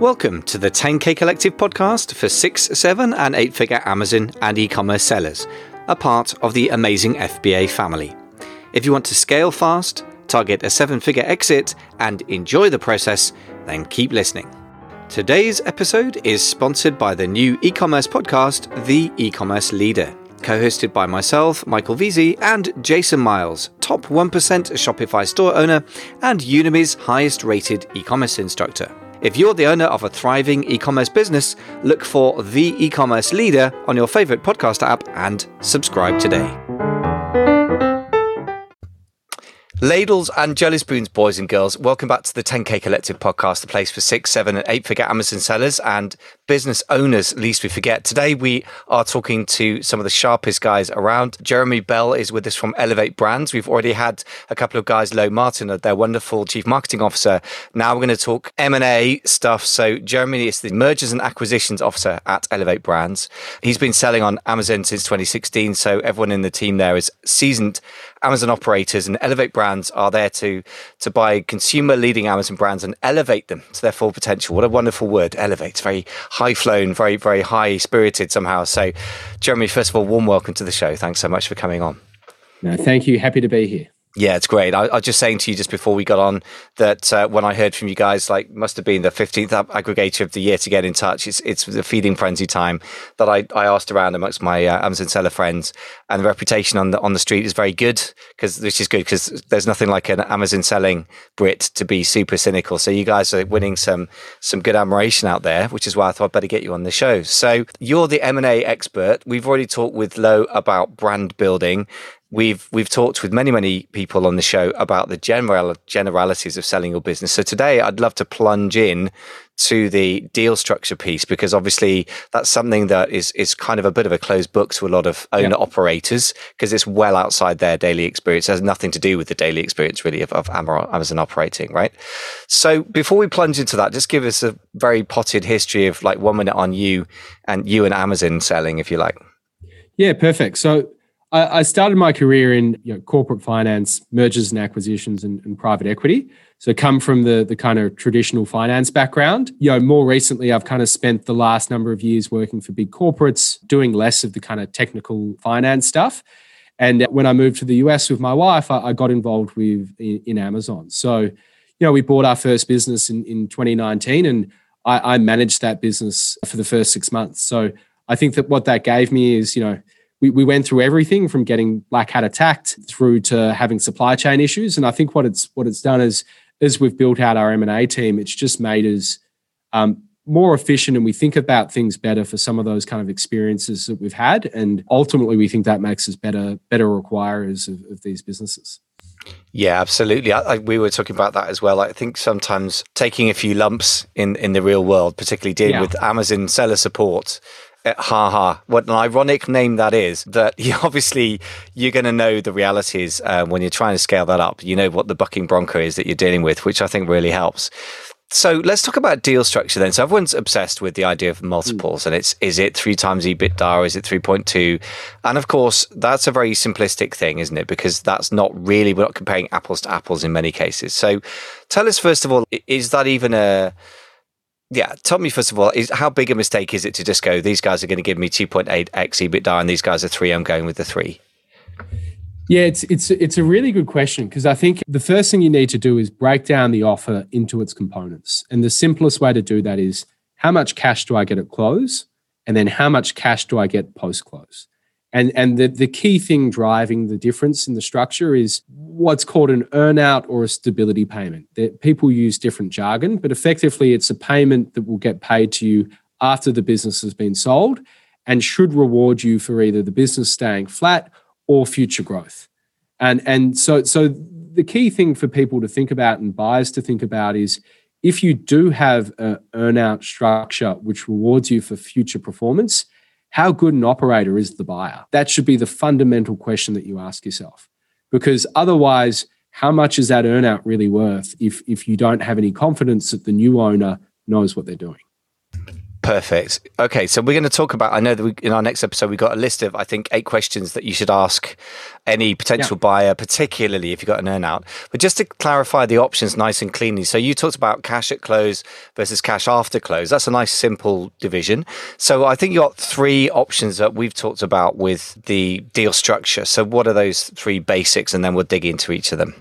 Welcome to the 10K Collective podcast for 6, 7 and 8-figure Amazon and e-commerce sellers, a part of the amazing FBA family. If you want to scale fast, target a 7-figure exit and enjoy the process, then keep listening. Today's episode is sponsored by the new e-commerce podcast, The E-commerce Leader, co-hosted by myself, Michael Veazey, and Jason Miles, top 1% Shopify store owner and Udemy's highest rated e-commerce instructor. If you're the owner of a thriving e-commerce business, look for The E-commerce Leader on your favorite podcast app and subscribe today. Ladles and jelly spoons, boys and girls. Welcome back to the 10K Collective podcast, the place for 6, 7 and 8-figure Amazon sellers and business owners, least we forget. Today, we are talking to some of the sharpest guys around. Jeremy Bell is with us from Elevate Brands. We've already had a couple of guys, Lo Martin, their wonderful Chief Marketing Officer. Now we're going to talk M&A stuff. So Jeremy is the Mergers and Acquisitions Officer at Elevate Brands. He's been selling on Amazon since 2016. So everyone in the team there is seasoned Amazon operators, and Elevate Brands are there to buy consumer leading Amazon brands and elevate them to their full potential. What a wonderful word, elevate. It's very high flown, very, very high spirited somehow. So Jeremy, first of all, warm welcome to the show. Thanks so much for coming on. No, thank you. Happy to be here. Yeah, it's great. I was just saying to you just before we got on that when I heard from you guys, like must have been the 15th aggregator of the year to get in touch. It's the feeding frenzy time that I asked around amongst my Amazon seller friends, and the reputation on the street is very good, which is good because there's nothing like an Amazon selling Brit to be super cynical. So you guys are winning some good admiration out there, which is why I thought I'd better get you on the show. So you're the M&A expert. We've already talked with Lo about brand building. We've talked with many people on the show about the generalities of selling your business. So today I'd love to plunge in to the deal structure piece, because obviously that's something that is kind of a bit of a closed book to a lot of owner operators, because it's well outside their daily experience. It has nothing to do with the daily experience really of Amazon operating, right? So before we plunge into that, just give us a very potted history of like 1 minute on you and Amazon selling, if you like. Yeah, perfect. So I started my career in corporate finance, mergers and acquisitions, and private equity. So come from the kind of traditional finance background. More recently, I've kind of spent the last number of years working for big corporates, doing less of the kind of technical finance stuff. And when I moved to the US with my wife, I got involved in Amazon. So, we bought our first business in 2019, and I managed that business for the first 6 months. So I think that what that gave me is, we went through everything from getting black hat attacked through to having supply chain issues. And I think what it's done is, as we've built out our M&A team, it's just made us more efficient, and we think about things better for some of those kind of experiences that we've had. And ultimately, we think that makes us better acquirers of these businesses. Yeah, absolutely. We were talking about that as well. I think sometimes taking a few lumps in the real world, particularly dealing with Amazon seller support, what an ironic name that is, that obviously you're going to know the realities when you're trying to scale that up. You know what the bucking bronco is that you're dealing with, which I think really helps. So let's talk about deal structure then. So everyone's obsessed with the idea of multiples, and is it 3 times EBITDA, or is it 3.2? And of course, that's a very simplistic thing, isn't it? Because that's not really, we're not comparing apples to apples in many cases. So tell us, first of all, is that even tell me first of all, how big a mistake is it to just go, these guys are going to give me 2.8x EBITDA and these guys are 3, I'm going with the 3? Yeah, it's a really good question, because I think the first thing you need to do is break down the offer into its components. And the simplest way to do that is, how much cash do I get at close? And then how much cash do I get post-close? And the key thing driving the difference in the structure is what's called an earnout or a stability payment. People use different jargon, but effectively it's a payment that will get paid to you after the business has been sold, and should reward you for either the business staying flat or future growth. And so the key thing for people to think about, and buyers to think about, is if you do have an earnout structure which rewards you for future performance, how good an operator is the buyer? That should be the fundamental question that you ask yourself, because otherwise, how much is that earnout really worth if you don't have any confidence that the new owner knows what they're doing? Perfect. Okay, so we're going to talk about, I know that in our next episode, we got a list of, I think, 8 questions that you should ask any potential buyer, particularly if you've got an earnout. But just to clarify the options nice and cleanly, so you talked about cash at close versus cash after close. That's a nice, simple division. So I think you got 3 options that we've talked about with the deal structure. So what are those 3 basics? And then we'll dig into each of them.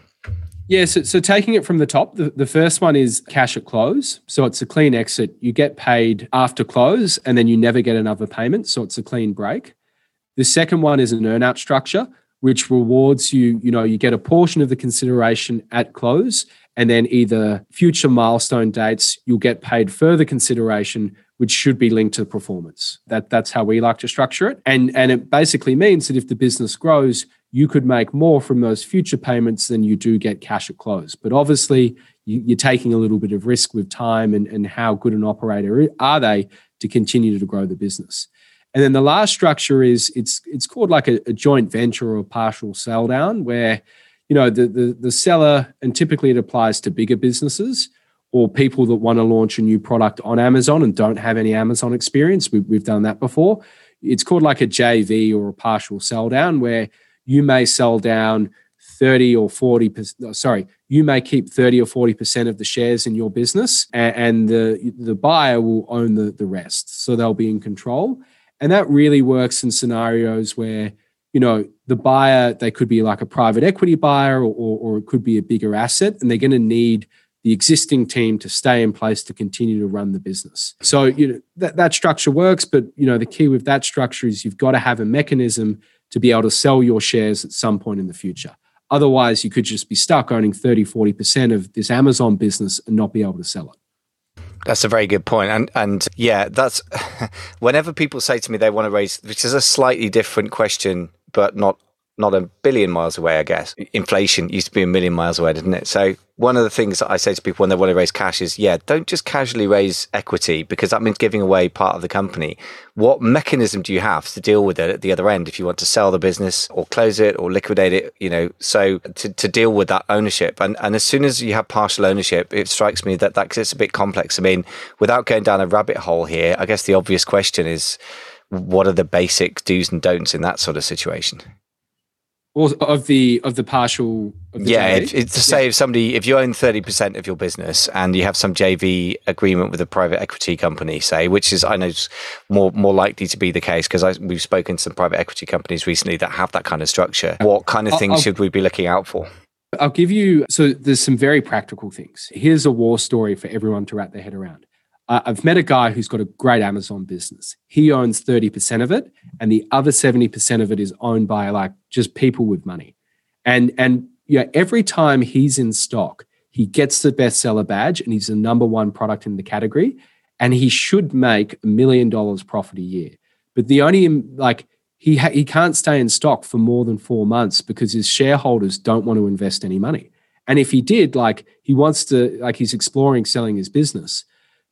Yeah, so taking it from the top, the first one is cash at close. So it's a clean exit. You get paid after close and then you never get another payment. So it's a clean break. The second one is an earnout structure, which rewards you. You know, you get a portion of the consideration at close and then either future milestone dates, you'll get paid further consideration, which should be linked to performance. That's how we like to structure it. And it basically means that if the business grows, you could make more from those future payments than you do get cash at close. But obviously, you're taking a little bit of risk with time and how good an operator are they to continue to grow the business. And then the last structure is, it's called like a joint venture or a partial sell down where, you know, the seller, and typically it applies to bigger businesses or people that want to launch a new product on Amazon and don't have any Amazon experience. We've done that before. It's called like a JV or a partial sell down where you may sell down 30 or 40% of the shares in your business, and the buyer will own the rest. So they'll be in control. And that really works in scenarios where, you know, the buyer, they could be like a private equity buyer or it could be a bigger asset, and they're going to need the existing team to stay in place to continue to run the business. So, you know, that structure works, but, you know, the key with that structure is you've got to have a mechanism to be able to sell your shares at some point in the future. Otherwise, you could just be stuck owning 30, 40% of this Amazon business and not be able to sell it. That's a very good point. And yeah, that's whenever people say to me they want to raise, which is a slightly different question, but not a billion miles away, I guess. Inflation used to be a million miles away, didn't it? So one of the things that I say to people when they want to raise cash is, yeah, don't just casually raise equity, because that means giving away part of the company. What mechanism do you have to deal with it at the other end if you want to sell the business or close it or liquidate it, you know, so to deal with that ownership. And as soon as you have partial ownership, it strikes me that it's a bit complex. I mean, without going down a rabbit hole here, I guess the obvious question is, what are the basic do's and don'ts in that sort of situation? Of the partial... Of the if somebody, if you own 30% of your business and you have some JV agreement with a private equity company, say, which is, I know, more likely to be the case because we've spoken to some private equity companies recently that have that kind of structure. What kind of things should we be looking out for? I'll give you... So there's some very practical things. Here's a war story for everyone to wrap their head around. I've met a guy who's got a great Amazon business. He owns 30% of it, and the other 70% of it is owned by like just people with money. And yeah, every time he's in stock, he gets the bestseller badge, and he's the number one product in the category, and he should make $1 million profit a year. But the only he can't stay in stock for more than 4 months because his shareholders don't want to invest any money. And if he did, he's exploring selling his business.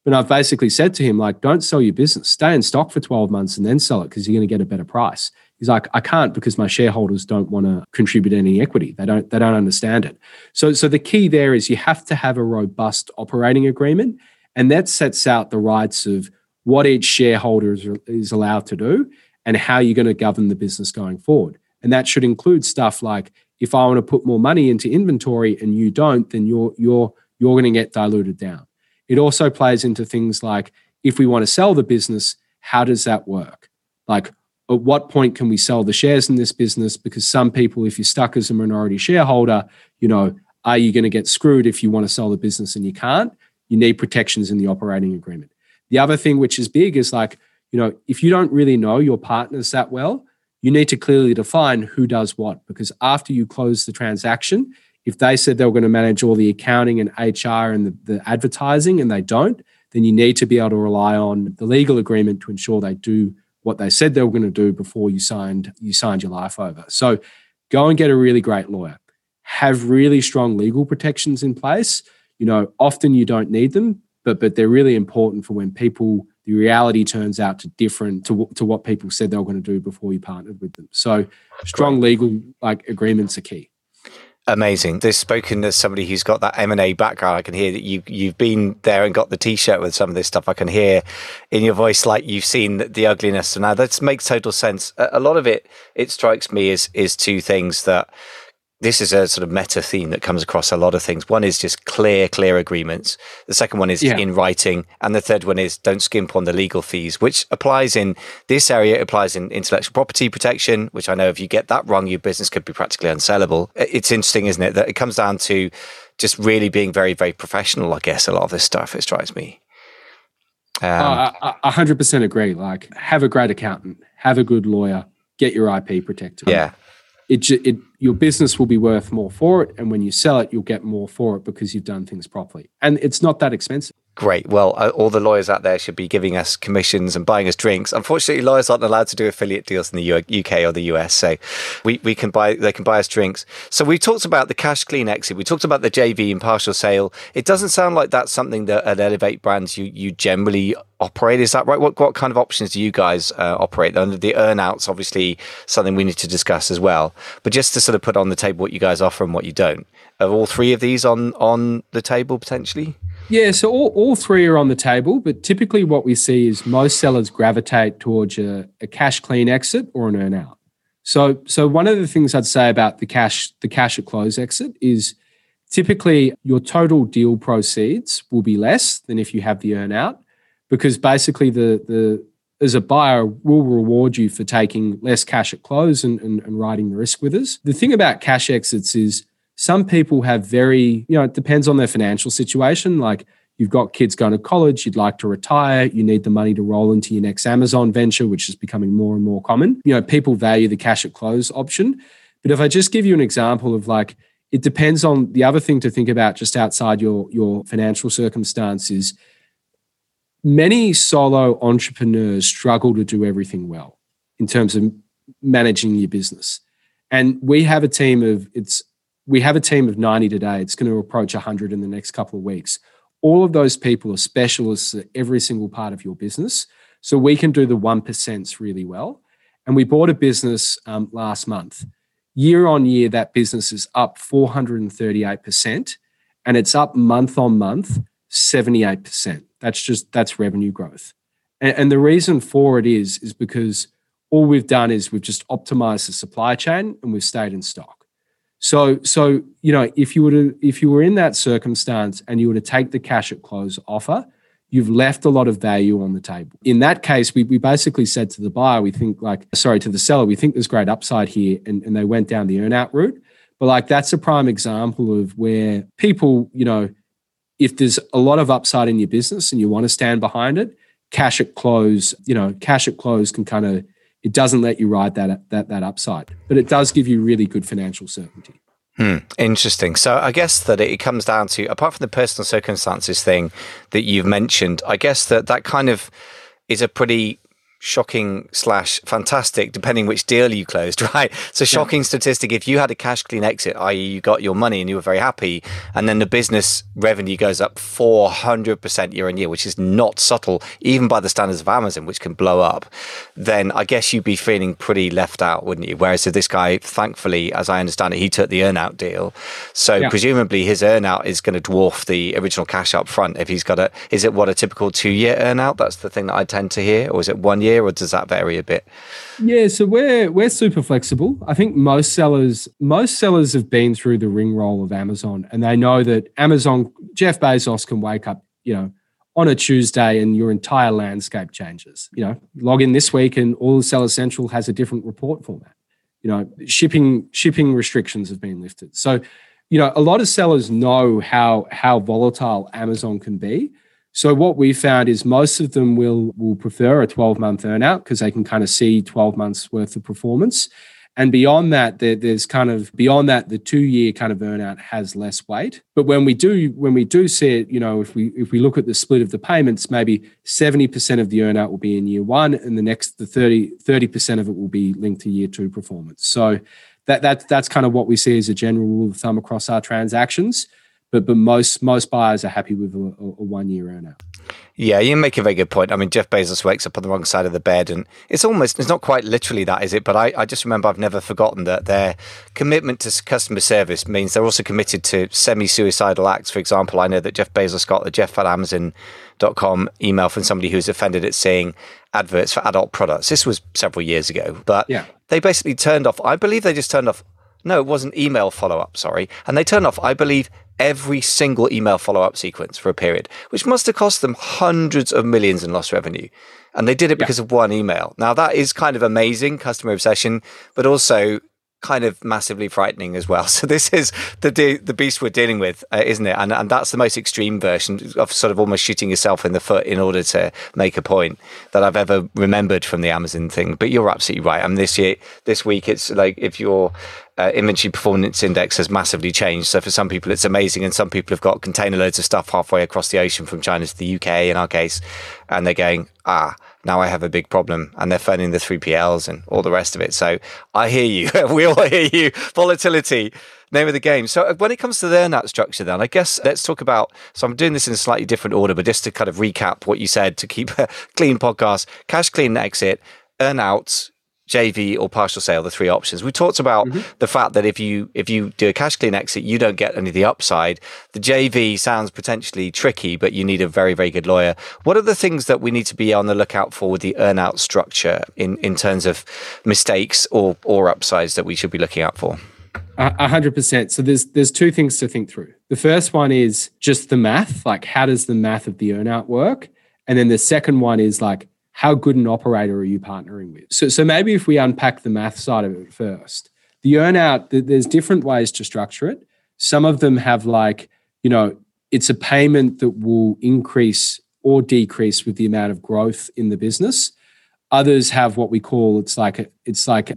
And I've basically said to him, like, don't sell your business. Stay in stock for 12 months and then sell it because you're going to get a better price. He's like, I can't because my shareholders don't want to contribute any equity. They don't understand it. So the key there is you have to have a robust operating agreement, and that sets out the rights of what each shareholder is allowed to do and how you're going to govern the business going forward. And that should include stuff like, if I want to put more money into inventory and you don't, then you're going to get diluted down. It also plays into things like, if we want to sell the business, how does that work? Like, at what point can we sell the shares in this business? Because some people, if you're stuck as a minority shareholder, you know, are you going to get screwed if you want to sell the business and you can't? You need protections in the operating agreement. The other thing which is big is like, you know, if you don't really know your partners that well, you need to clearly define who does what, because after you close the transaction, if they said they were going to manage all the accounting and HR and the advertising and they don't, then you need to be able to rely on the legal agreement to ensure they do what they said they were going to do before you signed your life over. So go and get a really great lawyer. Have really strong legal protections in place. You know, often you don't need them, but they're really important for when people, the reality turns out to different to what people said they were going to do before you partnered with them. So strong legal agreements are key. Amazing. There's spoken as somebody who's got that M&A background. I can hear that you've been there and got the T-shirt with some of this stuff. I can hear in your voice like you've seen the ugliness. So now that makes total sense. A lot of it, it strikes me, is two things that this is a sort of meta theme that comes across a lot of things. One is just clear agreements. The second one is in writing. And the third one is don't skimp on the legal fees, which applies in this area. It applies in intellectual property protection, which I know if you get that wrong, your business could be practically unsellable. It's interesting, isn't it? That it comes down to just really being very, very professional, I guess, a lot of this stuff, it strikes me. 100% agree. Like, have a great accountant, have a good lawyer, get your IP protected. Yeah. Your business will be worth more for it, and when you sell it, you'll get more for it because you've done things properly. And it's not that expensive. Great. Well, all the lawyers out there should be giving us commissions and buying us drinks. Unfortunately, lawyers aren't allowed to do affiliate deals in the UK or the US, so they can buy us drinks. So we talked about the cash clean exit. We talked about the JV and partial sale. It doesn't sound like that's something that at Elevate Brands you generally operate. Is that right? What kind of options do you guys operate? The earn-out's obviously something we need to discuss as well. But just to sort of put on the table what you guys offer and what you don't. Are all three of these on the table potentially? Yeah, so all three are on the table, but typically what we see is most sellers gravitate towards a cash clean exit or an earn out. So one of the things I'd say about the cash at close exit is typically your total deal proceeds will be less than if you have the earn out, because basically the as a buyer we'll reward you for taking less cash at close and riding the risk with us. The thing about cash exits is some people have it depends on their financial situation. Like, you've got kids going to college, you'd like to retire, you need the money to roll into your next Amazon venture, which is becoming more and more common. You know, people value the cash at close option. But if I just give you an example of like, it depends on the other thing to think about just outside your financial circumstances. Many solo entrepreneurs struggle to do everything well in terms of managing your business. And we have a team of, 90 today. It's going to approach 100 in the next couple of weeks. All of those people are specialists at every single part of your business. So we can do the 1% really well. And we bought a business last month. Year on year, that business is up 438%. And it's up month on month, 78%. That's revenue growth. And the reason for it is because all we've done is we've just optimized the supply chain and we've stayed in stock. So you know, if you were in that circumstance and you were to take the cash at close offer, you've left a lot of value on the table. In that case, we basically said to the buyer, to the seller, we think there's great upside here, and they went down the earn-out route. But like, that's a prime example of where people, you know, if there's a lot of upside in your business and you want to stand behind it, cash at close can kind of, it doesn't let you ride that upside, but it does give you really good financial certainty. Interesting. So I guess that it comes down to, apart from the personal circumstances thing that you've mentioned, I guess that kind of is a pretty shocking / fantastic, depending which deal you closed, right? So shocking statistic, if you had a cash clean exit, i.e. you got your money and you were very happy, and then the business revenue goes up 400% year on year, which is not subtle, even by the standards of Amazon, which can blow up, then I guess you'd be feeling pretty left out, wouldn't you? Whereas this guy, thankfully, as I understand it, he took the earn-out deal. So presumably his earn-out is going to dwarf the original cash up front. If he's got is it a typical 2-year earn-out? That's the thing that I tend to hear. Or is it 1 year? Or does that vary a bit? Yeah, so we're super flexible. I think most sellers have been through the ring roll of Amazon, and they know that Amazon, Jeff Bezos can wake up, you know, on a Tuesday and your entire landscape changes. You know, log in this week and all of Seller Central has a different report format. You know, shipping restrictions have been lifted. So, you know, a lot of sellers know how volatile Amazon can be. So what we found is most of them will prefer a 12-month earn-out because they can kind of see 12 months worth of performance. And beyond that, the 2-year kind of earn-out has less weight. But when we do see it, you know, if we look at the split of the payments, maybe 70% of the earn-out will be in year one, and the 30% of it will be linked to year two performance. So that's kind of what we see as a general rule of thumb across our transactions. But most buyers are happy with a 1-year earn-out. Yeah, you make a very good point. I mean, Jeff Bezos wakes up on the wrong side of the bed, and it's not quite literally that, is it? But I just remember I've never forgotten that their commitment to customer service means they're also committed to semi-suicidal acts. For example, I know that Jeff Bezos got the jeff@amazon.com email from somebody who's offended at seeing adverts for adult products. This was several years ago, but they basically turned off, I believe they just turned off, no, it wasn't email follow-up, sorry. And they turned off, I believe, every single email follow-up sequence for a period, which must have cost them hundreds of millions in lost revenue. And they did it because of one email. Now, that is kind of amazing, customer obsession, but also kind of massively frightening as well. So this is the beast we're dealing with, isn't it? And that's the most extreme version of sort of almost shooting yourself in the foot in order to make a point that I've ever remembered from the Amazon thing. But you're absolutely right. I mean, this week, it's like if you're inventory performance index has massively changed. So for some people, it's amazing. And some people have got container loads of stuff halfway across the ocean from China to the UK, in our case. And they're going, now I have a big problem. And they're phoning the 3PLs and all the rest of it. So I hear you. We all hear you. Volatility, name of the game. So when it comes to the earn-out structure, then I guess let's talk about, so I'm doing this in a slightly different order, but just to kind of recap what you said to keep a clean podcast, cash clean exit, earn-outs, JV or partial sale, the three options. We talked about the fact that if you do a cash clean exit, you don't get any of the upside. The JV sounds potentially tricky, but you need a very, very good lawyer. What are the things that we need to be on the lookout for with the earn-out structure in terms of mistakes or upsides that we should be looking out for? 100%. So there's two things to think through. The first one is just the math, like how does the math of the earn-out work? And then the second one is like, how good an operator are you partnering with? So maybe if we unpack the math side of it first, the earn out, there's different ways to structure it. Some of them have like, you know, it's a payment that will increase or decrease with the amount of growth in the business. Others have what we call, it's like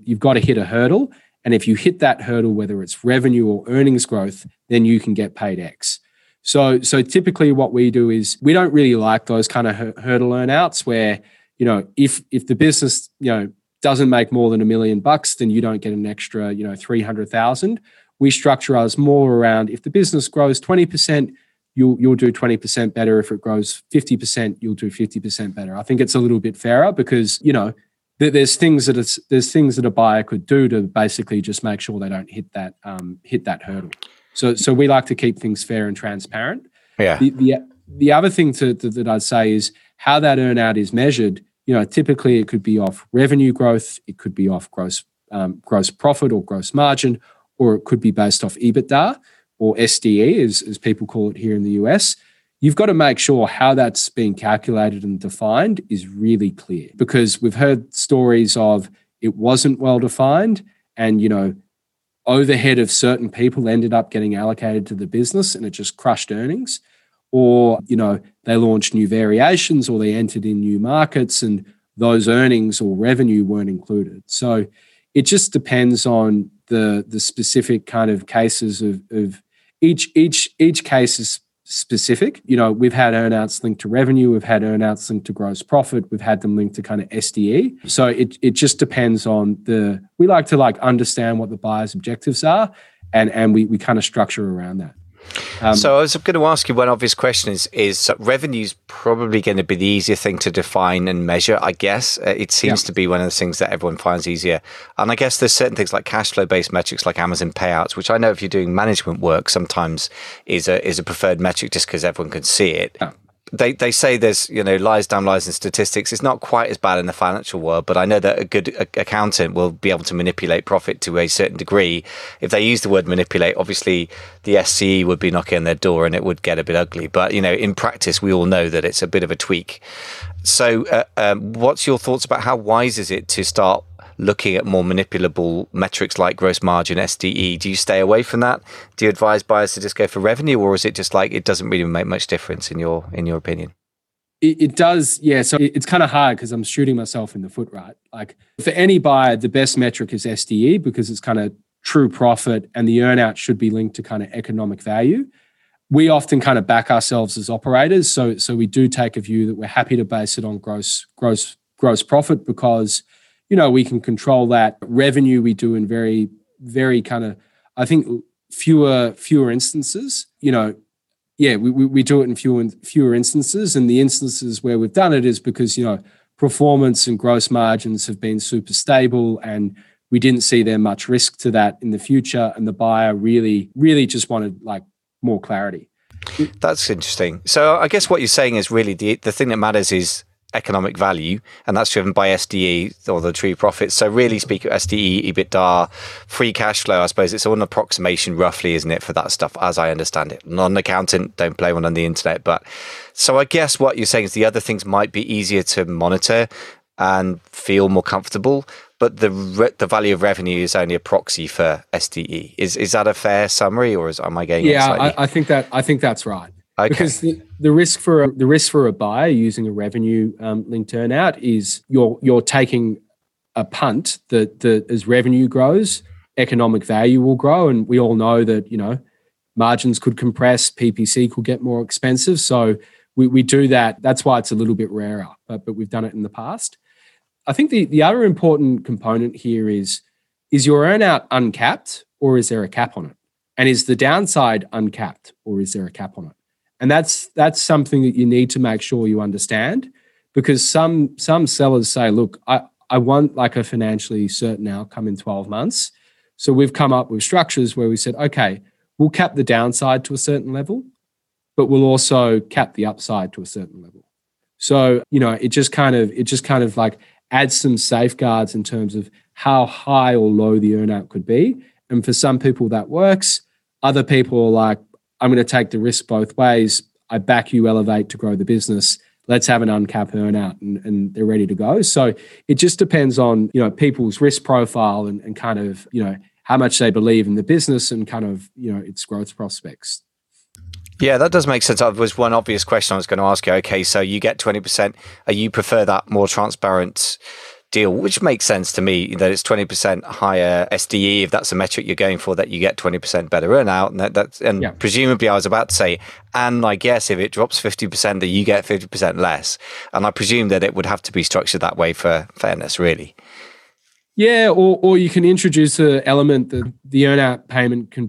you've got to hit a hurdle. And if you hit that hurdle, whether it's revenue or earnings growth, then you can get paid X. So typically what we do is we don't really like those kind of hurdle earn outs where, you know, if the business, you know, doesn't make more than $1 million, then you don't get an extra, you know, 300,000. We structure ours more around if the business grows 20%, you'll do 20% better. If it grows 50%, you'll do 50% better. I think it's a little bit fairer because, you know, there's things that a buyer could do to basically just make sure they don't hit that hurdle. So we like to keep things fair and transparent. Yeah. The other thing that I'd say is how that earn out is measured. You know, typically it could be off revenue growth, it could be off gross profit or gross margin, or it could be based off EBITDA or SDE, as people call it here in the US. You've got to make sure how that's being calculated and defined is really clear, because we've heard stories of it wasn't well defined and, you know, overhead of certain people ended up getting allocated to the business and it just crushed earnings. Or, you know, they launched new variations or they entered in new markets and those earnings or revenue weren't included. So it just depends on the specific kind of cases of each case is specific. You know, we've had earnouts linked to revenue, we've had earnouts linked to gross profit, we've had them linked to kind of SDE. So it just depends on we like to like understand what the buyer's objectives are and we kind of structure around that. So I was going to ask you one obvious question is revenue's probably going to be the easier thing to define and measure, I guess. It seems to be one of the things that everyone finds easier. And I guess there's certain things like cash flow-based metrics like Amazon payouts, which I know if you're doing management work sometimes is a preferred metric just because everyone can see it. Oh. They say there's, you know, lies, damn lies in statistics. It's not quite as bad in the financial world, but I know that a good accountant will be able to manipulate profit to a certain degree. If they use the word manipulate, obviously the SCE would be knocking on their door and it would get a bit ugly. But, you know, in practice, we all know that it's a bit of a tweak. So what's your thoughts about how wise is it to start looking at more manipulable metrics like gross margin, SDE? Do you stay away from that? Do you advise buyers to just go for revenue, or is it just like it doesn't really make much difference in your opinion? It does, yeah. So it's kind of hard because I'm shooting myself in the foot, right? Like for any buyer, the best metric is SDE because it's kind of true profit and the earnout should be linked to kind of economic value. We often kind of back ourselves as operators. So we do take a view that we're happy to base it on gross profit because, you know, we can control that. Revenue we do in very, very kind of, I think, fewer instances. You know, yeah, we do it in fewer instances. And the instances where we've done it is because, you know, performance and gross margins have been super stable and we didn't see there much risk to that in the future. And the buyer really, really just wanted like more clarity. That's interesting. So I guess what you're saying is really the thing that matters is economic value, and that's driven by SDE or the true profits. So really speak of SDE, EBITDA, free cash flow, I suppose it's all an approximation roughly, isn't it, for that stuff as I understand it. Not an accountant, don't play one on the internet. But so I guess what you're saying is the other things might be easier to monitor and feel more comfortable, but the value of revenue is only a proxy for SDE. Is that a fair summary, or am I getting it slightly? Yeah, I think that's right. Okay. Because the risk for a buyer using a revenue linked earnout is you're taking a punt that as revenue grows, economic value will grow, and we all know that, you know, margins could compress, PPC could get more expensive. So we do that. That's why it's a little bit rarer, but we've done it in the past. I think the other important component here is your earnout uncapped, or is there a cap on it? And is the downside uncapped, or is there a cap on it? And that's something that you need to make sure you understand, because some sellers say, look, I want like a financially certain outcome in 12 months. So we've come up with structures where we said, okay, we'll cap the downside to a certain level, but we'll also cap the upside to a certain level. So, you know, it just kind of like adds some safeguards in terms of how high or low the earnout could be. And for some people that works. Other people are like, I'm going to take the risk both ways. I back you, Elevate, to grow the business. Let's have an uncapped earnout, and they're ready to go. So it just depends on, you know, people's risk profile and kind of, you know, how much they believe in the business and kind of, you know, its growth prospects. Yeah, that does make sense. That was one obvious question I was going to ask you. Okay, so you get 20%. You prefer that more transparent deal, which makes sense to me, that it's 20% higher SDE, if that's a metric you're going for, that you get 20% better earnout. And that's presumably I was about to say, and I guess if it drops 50%, that you get 50% less. And I presume that it would have to be structured that way for fairness, really. Yeah, or you can introduce an element that the earnout payment can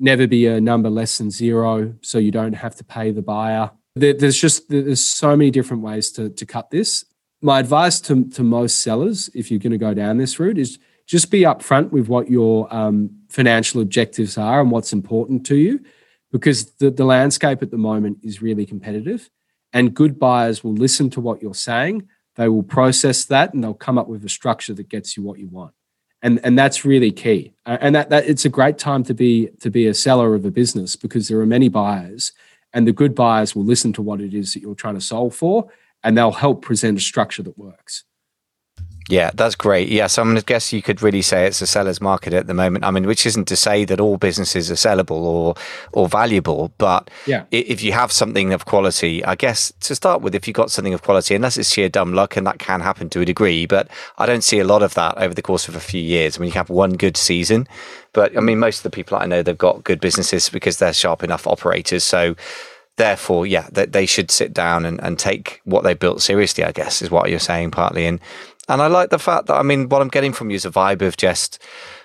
never be a number less than zero, so you don't have to pay the buyer. There's so many different ways to cut this. My advice to most sellers, if you're going to go down this route, is just be upfront with what your financial objectives are and what's important to you, because the landscape at the moment is really competitive, and good buyers will listen to what you're saying. They will process that, and they'll come up with a structure that gets you what you want. And that's really key. And that it's a great time to be a seller of a business, because there are many buyers, and the good buyers will listen to what it is that you're trying to solve for, and they'll help present a structure that works. Yeah, that's great. Yeah, so I'm going to guess you could really say it's a seller's market at the moment. I mean, which isn't to say that all businesses are sellable or valuable, but yeah, if you have something of quality, I guess to start with, if you've got something of quality, unless it's sheer dumb luck, and that can happen to a degree, but I don't see a lot of that over the course of a few years. I mean, you have one good season, but I mean, most of the people I know, they've got good businesses because they're sharp enough operators. So therefore, yeah, they should sit down and take what they built seriously, I guess, is what you're saying partly. And I like the fact that, I mean, what I'm getting from you is a vibe of just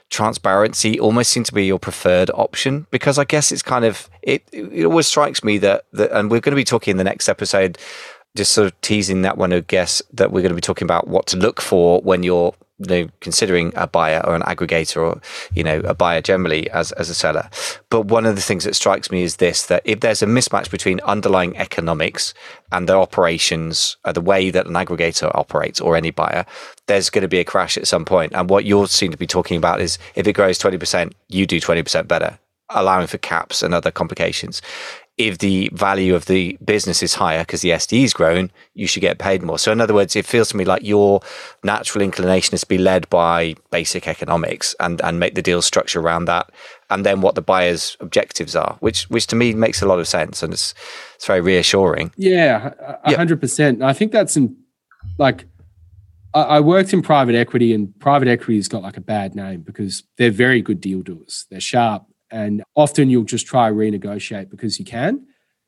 transparency almost seems to be your preferred option, because I guess it's kind of, it always strikes me that, and we're going to be talking in the next episode, just sort of teasing that one, I guess, that we're going to be talking about what to look for when you're, you know, considering a buyer or an aggregator, or, you know, a buyer generally as a seller. But one of the things that strikes me is this, that if there's a mismatch between underlying economics and their operations, the way that an aggregator operates or any buyer, there's going to be a crash at some point. And what you seem to be talking about is if it grows 20%, you do 20% better, allowing for caps and other complications. If the value of the business is higher because the SDE's grown, you should get paid more. So in other words, it feels to me like your natural inclination is to be led by basic economics and make the deal structure around that, and then what the buyer's objectives are, which to me makes a lot of sense, and it's very reassuring. Yeah, 100%. I think that's I worked in private equity, and private equity's got like a bad name because they're very good deal doers. They're sharp. And often you'll just try renegotiate because you can.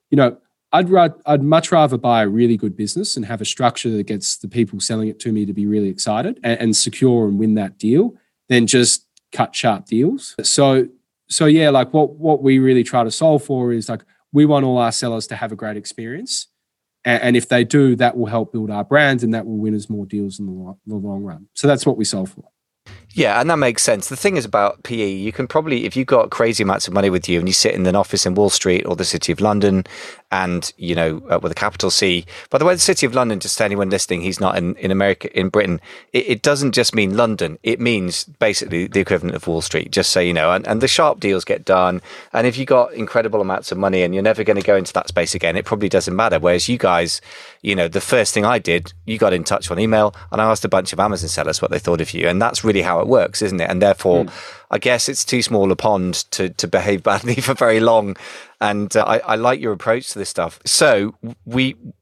You know, I'd much rather buy a really good business and have a structure that gets the people selling it to me to be really excited and secure and win that deal than just cut sharp deals. So yeah, like what we really try to solve for is like, we want all our sellers to have a great experience. And if they do, that will help build our brand and that will win us more deals in the long run. So that's what we solve for. Yeah, and that makes sense. The thing is about PE, you can probably, if you've got crazy amounts of money with you and you sit in an office in Wall Street or the City of London and, you know, with a capital C. By the way, the City of London, just to anyone listening, he's not in America, in Britain. It doesn't just mean London. It means basically the equivalent of Wall Street, just so you know. And the sharp deals get done. And if you got incredible amounts of money and you're never going to go into that space again, it probably doesn't matter. Whereas you guys, you know, the first thing I did, you got in touch on email and I asked a bunch of Amazon sellers what they thought of you. And that's really how it works, isn't it? And therefore, I guess it's too small a pond to behave badly for very long. And I like your approach to this stuff. So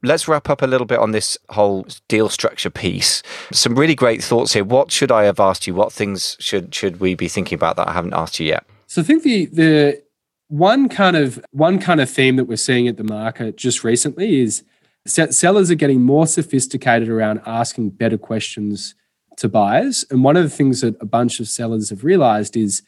let's wrap up a little bit on this whole deal structure piece. Some really great thoughts here. What should I have asked you? What things should we be thinking about that I haven't asked you yet? So I think the one kind of theme that we're seeing at the market just recently is sellers are getting more sophisticated around asking better questions to buyers. And one of the things that a bunch of sellers have realized is,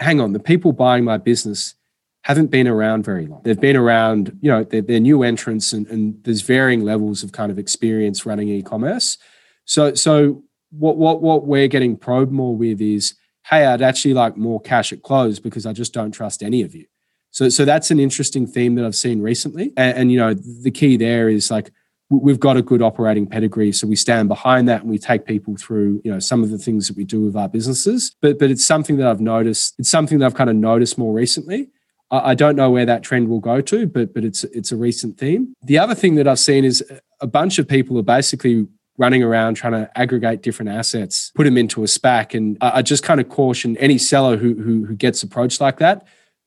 hang on, the people buying my business haven't been around very long. They've been around, you know, they're new entrants and there's varying levels of kind of experience running e-commerce. So what we're getting probed more with is, hey, I'd actually like more cash at close because I just don't trust any of you. So that's an interesting theme that I've seen recently. And you know, the key there is like, we've got a good operating pedigree, so we stand behind that and we take people through, you know, some of the things that we do with our businesses. But it's something that I've noticed. It's something that I've kind of noticed more recently. I don't know where that trend will go to, but it's a recent theme. The other thing that I've seen is a bunch of people are basically running around trying to aggregate different assets, put them into a SPAC, and I just kind of caution any seller who gets approached like that,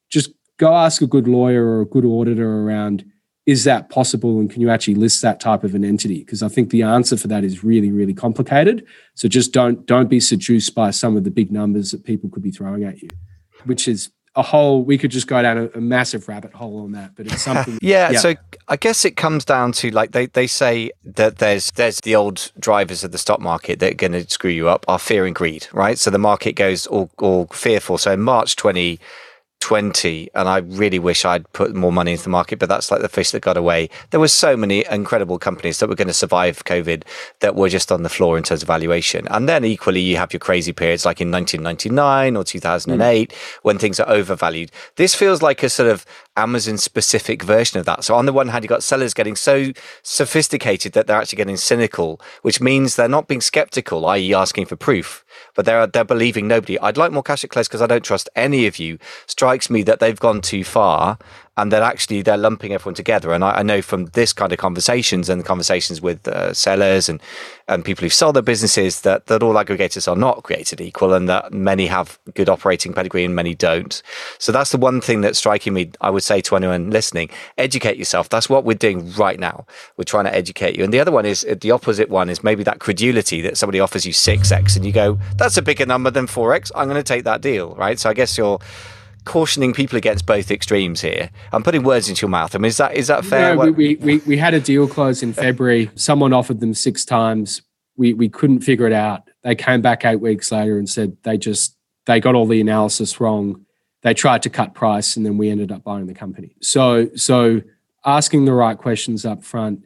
just go ask a good lawyer or a good auditor around, is that possible? And can you actually list that type of an entity? Because I think the answer for that is really, really complicated. So just don't be seduced by some of the big numbers that people could be throwing at you, which is a whole, we could just go down a massive rabbit hole on that, but it's something. Yeah. So I guess it comes down to, like, they say that there's the old drivers of the stock market that are going to screw you up, are fear and greed, right? So the market goes all fearful. So in March 2020, and I really wish I'd put more money into the market, but that's like the fish that got away. There were so many incredible companies that were going to survive COVID that were just on the floor in terms of valuation. And then equally, you have your crazy periods like in 1999 or 2008 when things are overvalued. This feels like a sort of Amazon specific version of that. So on the one hand, you've got sellers getting so sophisticated that they're actually getting cynical, which means they're not being skeptical, i.e. asking for proof, but they're believing nobody. I'd like more cash at close because I don't trust any of you. Strikes me that they've gone too far and that actually they're lumping everyone together. And I know from this kind of conversations and the conversations with sellers and people who sell their businesses that all aggregators are not created equal and that many have good operating pedigree and many don't. So that's the one thing that's striking me. I would say to anyone listening, educate yourself. That's what we're doing right now. We're trying to educate you. And the other one is, the opposite one is maybe that credulity that somebody offers you 6x and you go, that's a bigger number than 4x. I'm going to take that deal, right? So I guess you're cautioning people against both extremes here. I'm putting words into your mouth. I mean, is that fair? No, we had a deal close in February. Someone offered them 6 times. We couldn't figure it out. They came back 8 weeks later and said they got all the analysis wrong. They tried to cut price and then we ended up buying the company. So asking the right questions up front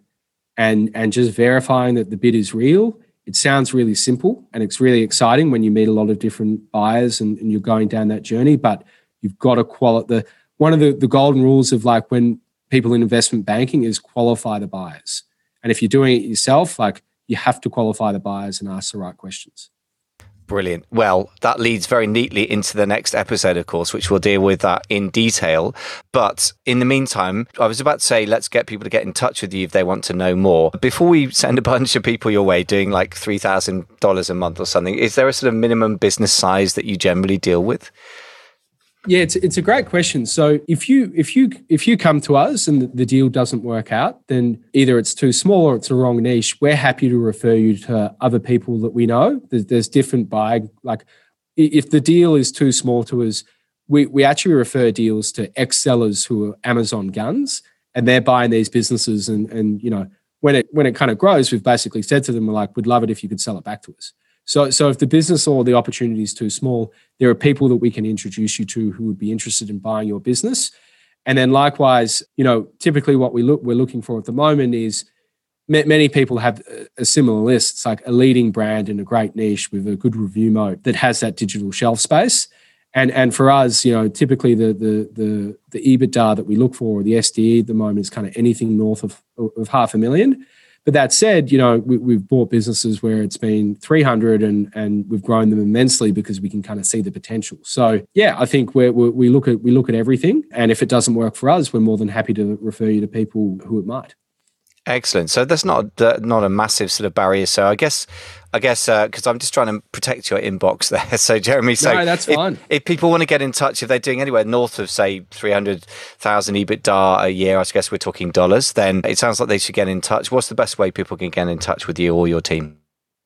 and just verifying that the bid is real. It sounds really simple and it's really exciting when you meet a lot of different buyers and you're going down that journey, but you've got to one of the golden rules of, like, when people in investment banking is qualify the buyers. And if you're doing it yourself, like, you have to qualify the buyers and ask the right questions. Brilliant. Well, that leads very neatly into the next episode, of course, which will deal with that in detail. But in the meantime, I was about to say, let's get people to get in touch with you if they want to know more. Before we send a bunch of people your way doing like $3,000 a month or something, is there a sort of minimum business size that you generally deal with? Yeah, it's a great question. So if you come to us and the deal doesn't work out, then either it's too small or it's a wrong niche. We're happy to refer you to other people that we know. There's different like if the deal is too small to us, we actually refer deals to ex-sellers who are Amazon guns and they're buying these businesses and you know, when it kind of grows, we've basically said to them, we're like, we'd love it if you could sell it back to us. So if the business or the opportunity is too small, there are people that we can introduce you to who would be interested in buying your business. And then likewise, you know, typically what we're looking for at the moment is many people have a similar list. It's like a leading brand in a great niche with a good review mode that has that digital shelf space. And for us, you know, typically the EBITDA that we look for, or the SDE at the moment, is kind of anything north of $500,000. But that said, you know, we've bought businesses where it's been 300 and we've grown them immensely because we can kind of see the potential. So yeah, I think we look at everything, and if it doesn't work for us, we're more than happy to refer you to people who it might. Excellent. So that's not a massive sort of barrier. So I guess because I'm just trying to protect your inbox there. So Jeremy, no, that's fine. If people want to get in touch, if they're doing anywhere north of say 300,000 EBITDA a year, I guess we're talking dollars, then it sounds like they should get in touch. What's the best way people can get in touch with you or your team?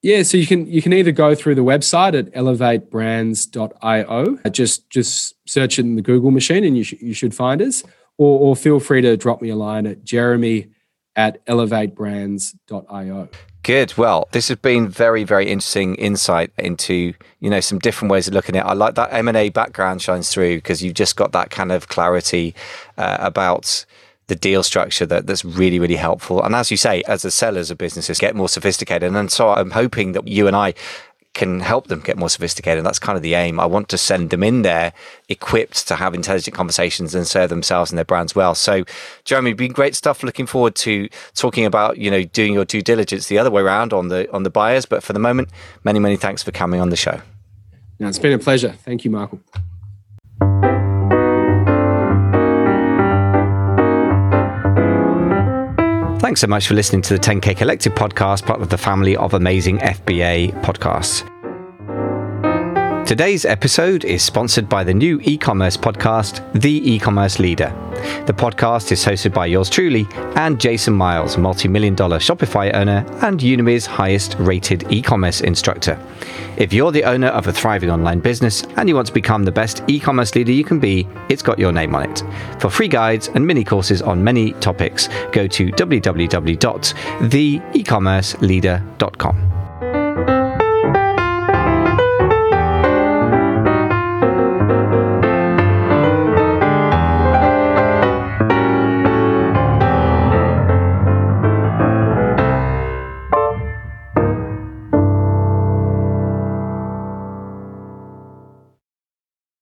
Yeah, so you can either go through the website at elevatebrands.io. Just search it in the Google machine, and you should find us. Or feel free to drop me a line at jeremy@elevatebrands.io. Good. Well, this has been very, very interesting insight into, you know, some different ways of looking at it. I like that M&A background shines through because you've just got that kind of clarity about the deal structure that's really, really helpful. And as you say, as the sellers of businesses get more sophisticated. And so I'm hoping that you and I can help them get more sophisticated. That's kind of the aim. I want to send them in there equipped to have intelligent conversations and serve themselves and their brands well. So Jeremy, been great stuff. Looking forward to talking about, you know, doing your due diligence the other way around on the buyers. But for the moment, many, many thanks for coming on the show. No, it's been a pleasure. Thank you, Michael. Thanks so much for listening to the 10K Collective podcast, part of the family of amazing FBA podcasts. Today's episode is sponsored by the new e-commerce podcast, The E-commerce Leader. The podcast is hosted by yours truly and Jason Miles, multi-million-dollar Shopify owner and Udemy's highest-rated e-commerce instructor. If you're the owner of a thriving online business and you want to become the best e-commerce leader you can be, it's got your name on it. For free guides and mini-courses on many topics, go to www.theecommerceleader.com.